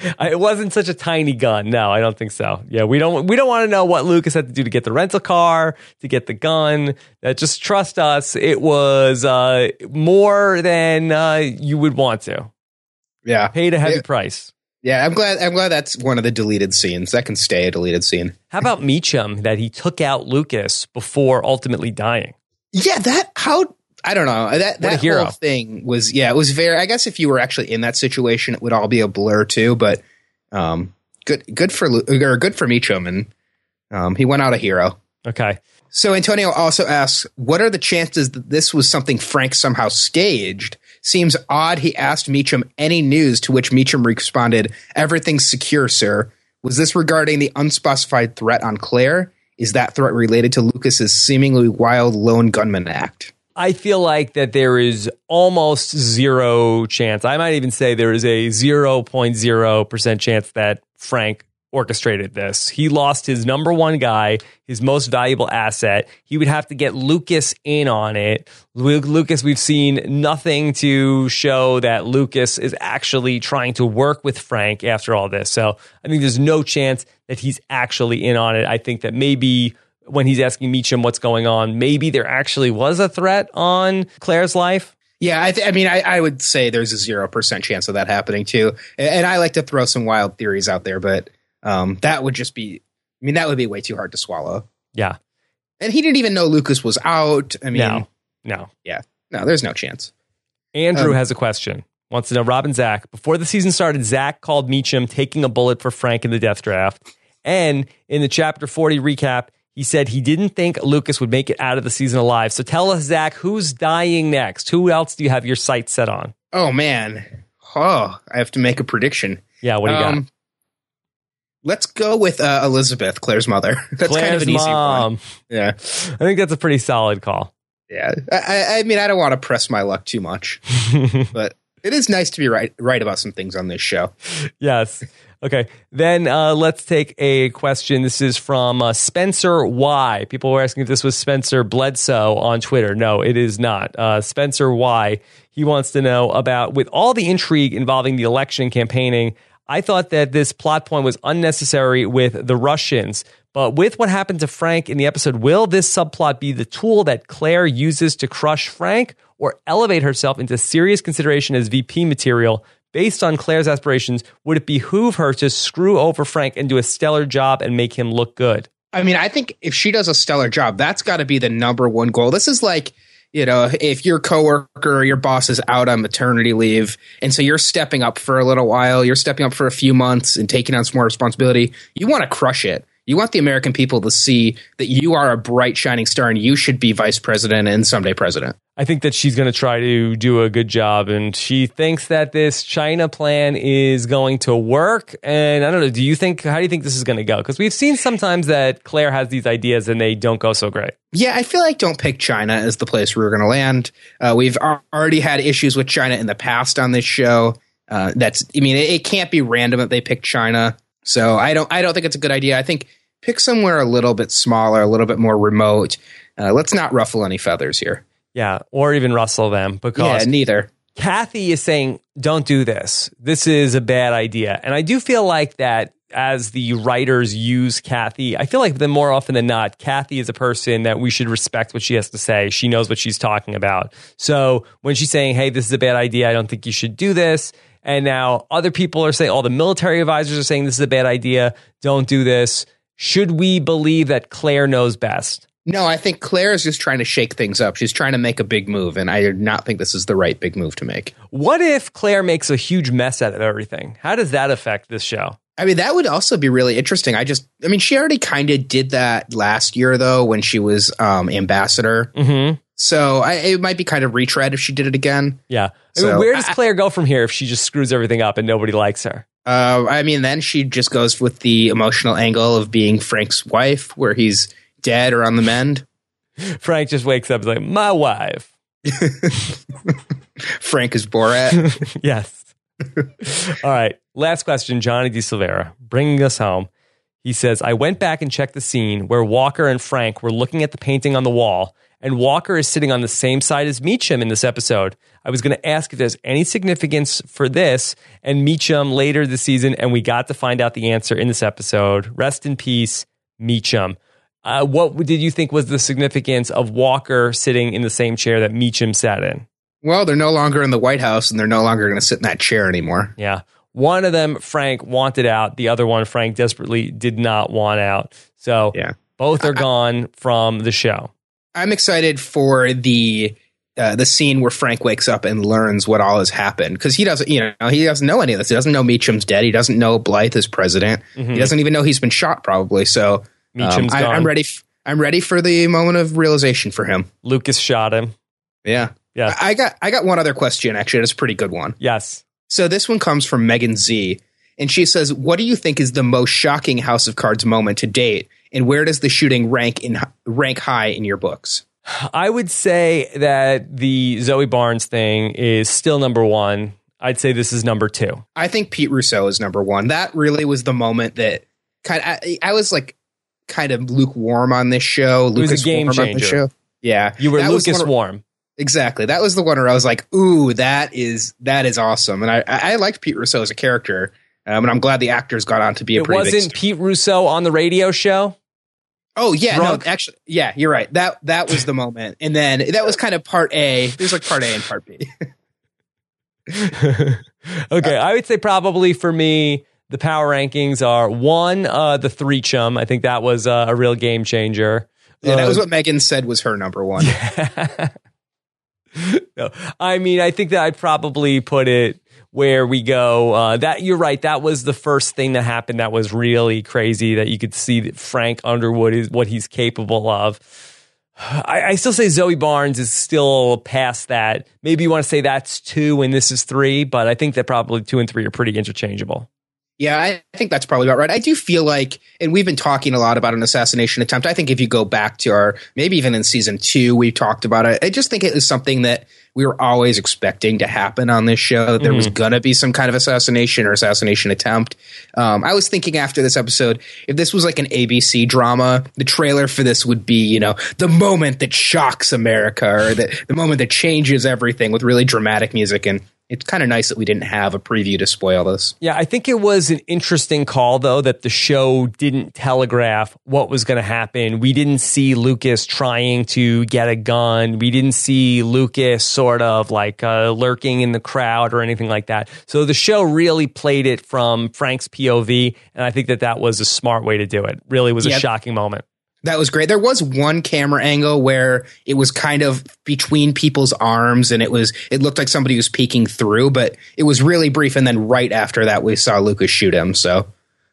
It wasn't such a tiny gun. No, I don't think so. Yeah, we don't we don't want to know what Lucas had to do to get the rental car, to get the gun. Uh, just trust us. It was uh, more than uh, you would want to. Yeah. Paid a heavy it- price. Yeah, I'm glad I'm glad that's one of the deleted scenes. That can stay a deleted scene. How about Meechum, that he took out Lucas before ultimately dying? Yeah, that, how, I don't know. That, that whole thing was, yeah, it was very, I guess if you were actually in that situation, it would all be a blur too, but um, good good for, or good for Meechum, and um, he went out a hero. Okay. So Antonio also asks, what are the chances that this was something Frank somehow staged? Seems odd he asked Meechum any news, to which Meechum responded, everything's secure, sir. Was this regarding the unspecified threat on Claire? Is that threat related to Lucas's seemingly wild lone gunman act? I feel like that there is almost zero chance. I might even say there is a zero point zero percent chance that Frank orchestrated this. He lost his number one guy, his most valuable asset. He would have to get Lucas in on it. Lucas, we've seen nothing to show that Lucas is actually trying to work with Frank after all this. So I think there's no chance that he's actually in on it. I think that maybe when he's asking Meechum what's going on, maybe there actually was a threat on Claire's life. Yeah, I, th- I mean, I, I would say there's a zero percent chance of that happening too. And, and I like to throw some wild theories out there, but Um, that would just be, I mean, that would be way too hard to swallow. Yeah. And he didn't even know Lucas was out. I mean, no, no. Yeah, no, there's no chance. Andrew um, has a question. Wants to know, Rob and Zach, before the season started, Zach called Meechum taking a bullet for Frank in the death draft. And in the chapter forty recap, he said he didn't think Lucas would make it out of the season alive. So tell us, Zach, who's dying next? Who else do you have your sights set on? Oh, man. Oh, I have to make a prediction. Yeah, what do you um, got? Let's go with uh, Elizabeth, Claire's mother. That's Claire's kind of an easy mom. One. Yeah. I think that's a pretty solid call. Yeah. I, I mean, I don't want to press my luck too much, but it is nice to be right, right about some things on this show. Yes. Okay. Then uh, let's take a question. This is from uh, Spencer Y. People were asking if this was Spencer Bledsoe on Twitter. No, it is not. Uh, Spencer Y. He wants to know about, with all the intrigue involving the election campaigning, I thought that this plot point was unnecessary with the Russians, but with what happened to Frank in the episode, will this subplot be the tool that Claire uses to crush Frank or elevate herself into serious consideration as V P material? Based on Claire's aspirations, would it behoove her to screw over Frank and do a stellar job and make him look good? I mean, I think if she does a stellar job, that's got to be the number one goal. This is like, you know, if your coworker or your boss is out on maternity leave, and so you're stepping up for a little while, you're stepping up for a few months and taking on some more responsibility, you want to crush it. You want the American people to see that you are a bright, shining star and you should be vice president and someday president. I think that she's going to try to do a good job, and she thinks that this China plan is going to work. And I don't know, do you think, how do you think this is going to go? Because we've seen sometimes that Claire has these ideas and they don't go so great. Yeah, I feel like don't pick China as the place we're going to land. Uh, we've already had issues with China in the past on this show. Uh, that's, I mean, it, it can't be random that they picked China. So I don't, I don't think it's a good idea. I think pick somewhere a little bit smaller, a little bit more remote. Uh, let's not ruffle any feathers here. Yeah, or even rustle them, because yeah, neither. Kathy is saying, don't do this. This is a bad idea. And I do feel like that as the writers use Kathy, I feel like the more often than not, Kathy is a person that we should respect what she has to say. She knows what she's talking about. So when she's saying, hey, this is a bad idea, I don't think you should do this. And now other people are saying, all the military advisors are saying this is a bad idea. Don't do this. Should we believe that Claire knows best? No, I think Claire is just trying to shake things up. She's trying to make a big move, and I do not think this is the right big move to make. What if Claire makes a huge mess out of everything? How does that affect this show? I mean, that would also be really interesting. I just, I mean, she already kind of did that last year, though, when she was um, ambassador. Mm-hmm. So I, it might be kind of retread if she did it again. Yeah. I mean, so, where does Claire I, go from here if she just screws everything up and nobody likes her? Uh, I mean, then she just goes with the emotional angle of being Frank's wife, where he's dead or on the mend. Frank just wakes up and is like, my wife. Frank is Borat. Yes. All right. Last question, Johnny DiSevera, bringing us home. He says, I went back and checked the scene where Walker and Frank were looking at the painting on the wall, and Walker is sitting on the same side as Meechum in this episode. I was going to ask if there's any significance for this and Meechum later this season, and we got to find out the answer in this episode. Rest in peace, Meechum. Uh, what did you think was the significance of Walker sitting in the same chair that Meechum sat in? Well, they're no longer in the White House, and they're no longer going to sit in that chair anymore. Yeah. One of them, Frank, wanted out. The other one, Frank desperately did not want out. So yeah. both are I- gone from the show. I'm excited for the uh, the scene where Frank wakes up and learns what all has happened, because he doesn't, you know, he doesn't know any of this. He doesn't know Meechum's dead. He doesn't know Blythe is president. Mm-hmm. He doesn't even know he's been shot, probably. So um, I, I'm ready. F- I'm ready for the moment of realization for him. Lucas shot him. Yeah, yeah. I got I got one other question. Actually, it's a pretty good one. Yes. So this one comes from Megan Z, and she says, "What do you think is the most shocking House of Cards moment to date? And where does the shooting rank in rank high in your books?" I would say that the Zoe Barnes thing is still number one. I'd say this is number two. I think Pete Russo is number one. That really was the moment that kind of, I, I was like kind of lukewarm on this show. Lucas it was a game changer. Show. Yeah, you were that Lucas of, warm. Exactly. That was the one where I was like, "Ooh, that is that is awesome." And I I liked Pete Russo as a character. Um, and I'm glad the actors got on to be a pretty big star. It wasn't Pete Russo on the radio show? Oh, yeah. Drunk. No, actually, yeah, you're right. That that was the moment. And then that was kind of part A. There's like part A and part B. Okay. Uh, I would say probably for me, the power rankings are one, uh, the three chum. I think that was uh, a real game changer. Yeah, uh, that was what Megan said was her number one. Yeah. No, I mean, I think that I'd probably put it where we go. Uh, that you're right. That was the first thing that happened. That was really crazy that you could see that Frank Underwood is what he's capable of. I, I still say Zoe Barnes is still past that. Maybe you want to say that's two and this is three, but I think that probably two and three are pretty interchangeable. Yeah, I think that's probably about right. I do feel like, and we've been talking a lot about an assassination attempt. I think if you go back to our, maybe even in season two, we talked about it. I just think it is something that we were always expecting to happen on this show, that there mm. was going to be some kind of assassination or assassination attempt. Um, I was thinking after this episode, if this was like an A B C drama, the trailer for this would be, you know, the moment that shocks America, or the, the moment that changes everything, with really dramatic music and it's kind of nice that we didn't have a preview to spoil this. Yeah, I think it was an interesting call, though, that the show didn't telegraph what was going to happen. We didn't see Lucas trying to get a gun. We didn't see Lucas sort of like uh, lurking in the crowd or anything like that. So the show really played it from Frank's P O V, and I think that that was a smart way to do it. Really was a yep. shocking moment. That was great. There was one camera angle where it was kind of between people's arms and it was it looked like somebody was peeking through, but it was really brief. And then right after that, we saw Lucas shoot him. So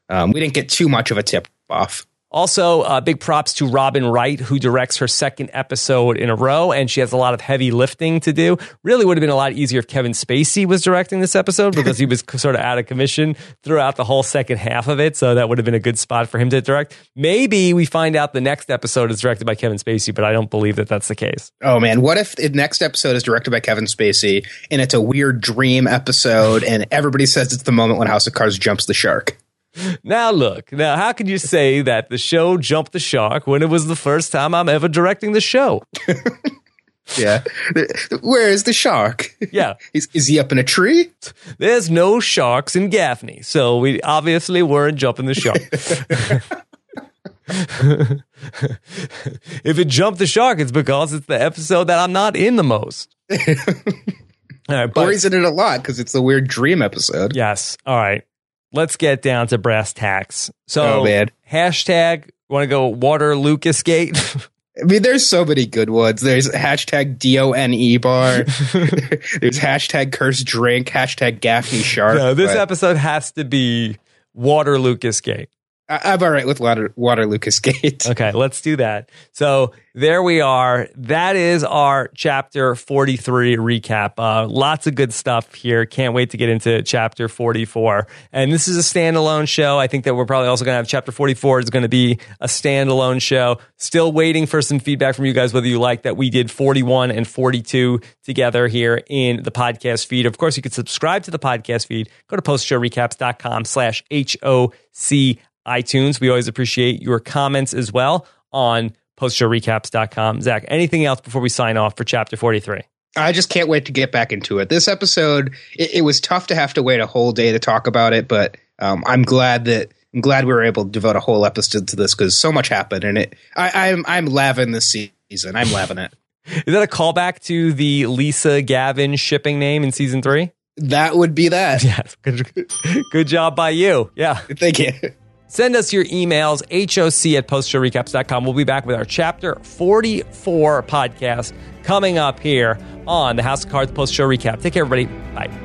um, we didn't get too much of a tip off. Also, uh, big props to Robin Wright, who directs her second episode in a row, and she has a lot of heavy lifting to do. Really would have been a lot easier if Kevin Spacey was directing this episode because he was sort of out of commission throughout the whole second half of it, so that would have been a good spot for him to direct. Maybe we find out the next episode is directed by Kevin Spacey, but I don't believe that that's the case. Oh, man. What if the next episode is directed by Kevin Spacey, and it's a weird dream episode, and everybody says it's the moment when House of Cards jumps the shark? Now, look, now, how could you say that the show jumped the shark when it was the first time I'm ever directing the show? Yeah. Where is the shark? Yeah. Is, is he up in a tree? There's no sharks in Gaffney, so we obviously weren't jumping the shark. If it jumped the shark, it's because it's the episode that I'm not in the most. All right, but, or he's in it a lot because it's the weird dream episode. Yes. All right. Let's get down to brass tacks. So, oh, man. Hashtag, want to go Water Lucas Gate? I mean, there's so many good ones. There's hashtag D O N E bar. There's hashtag cursed drink. Hashtag Gaffney shark. No, this but. episode has to be Water Lucas Gate. I- I'm all right with Water, Water Lucas Gate. Okay, let's do that. So there we are. That is our Chapter forty-three recap. Uh, lots of good stuff here. Can't wait to get into Chapter forty-four. And this is a standalone show. I think that we're probably also going to have Chapter forty-four is going to be a standalone show. Still waiting for some feedback from you guys, whether you like that we did forty-one and forty-two together here in the podcast feed. Of course, you can subscribe to the podcast feed. Go to postshowrecaps.com slash H O C iTunes. We always appreciate your comments as well on post show recaps dot com. Zach, anything else before we sign off for Chapter forty-three? I just can't wait to get back into it. This episode, it, it was tough to have to wait a whole day to talk about it, but um, I'm glad that I'm glad we were able to devote a whole episode to this because so much happened, and it I, I'm I'm loving this season. I'm loving it. Is that a callback to the Lisa Gavin shipping name in season three? That would be that. Yes. Good, good job by you. Yeah. Thank you. Send us your emails, hoc at postshowrecaps.com. We'll be back with our Chapter forty-four podcast coming up here on the House of Cards Post Show Recap. Take care, everybody. Bye.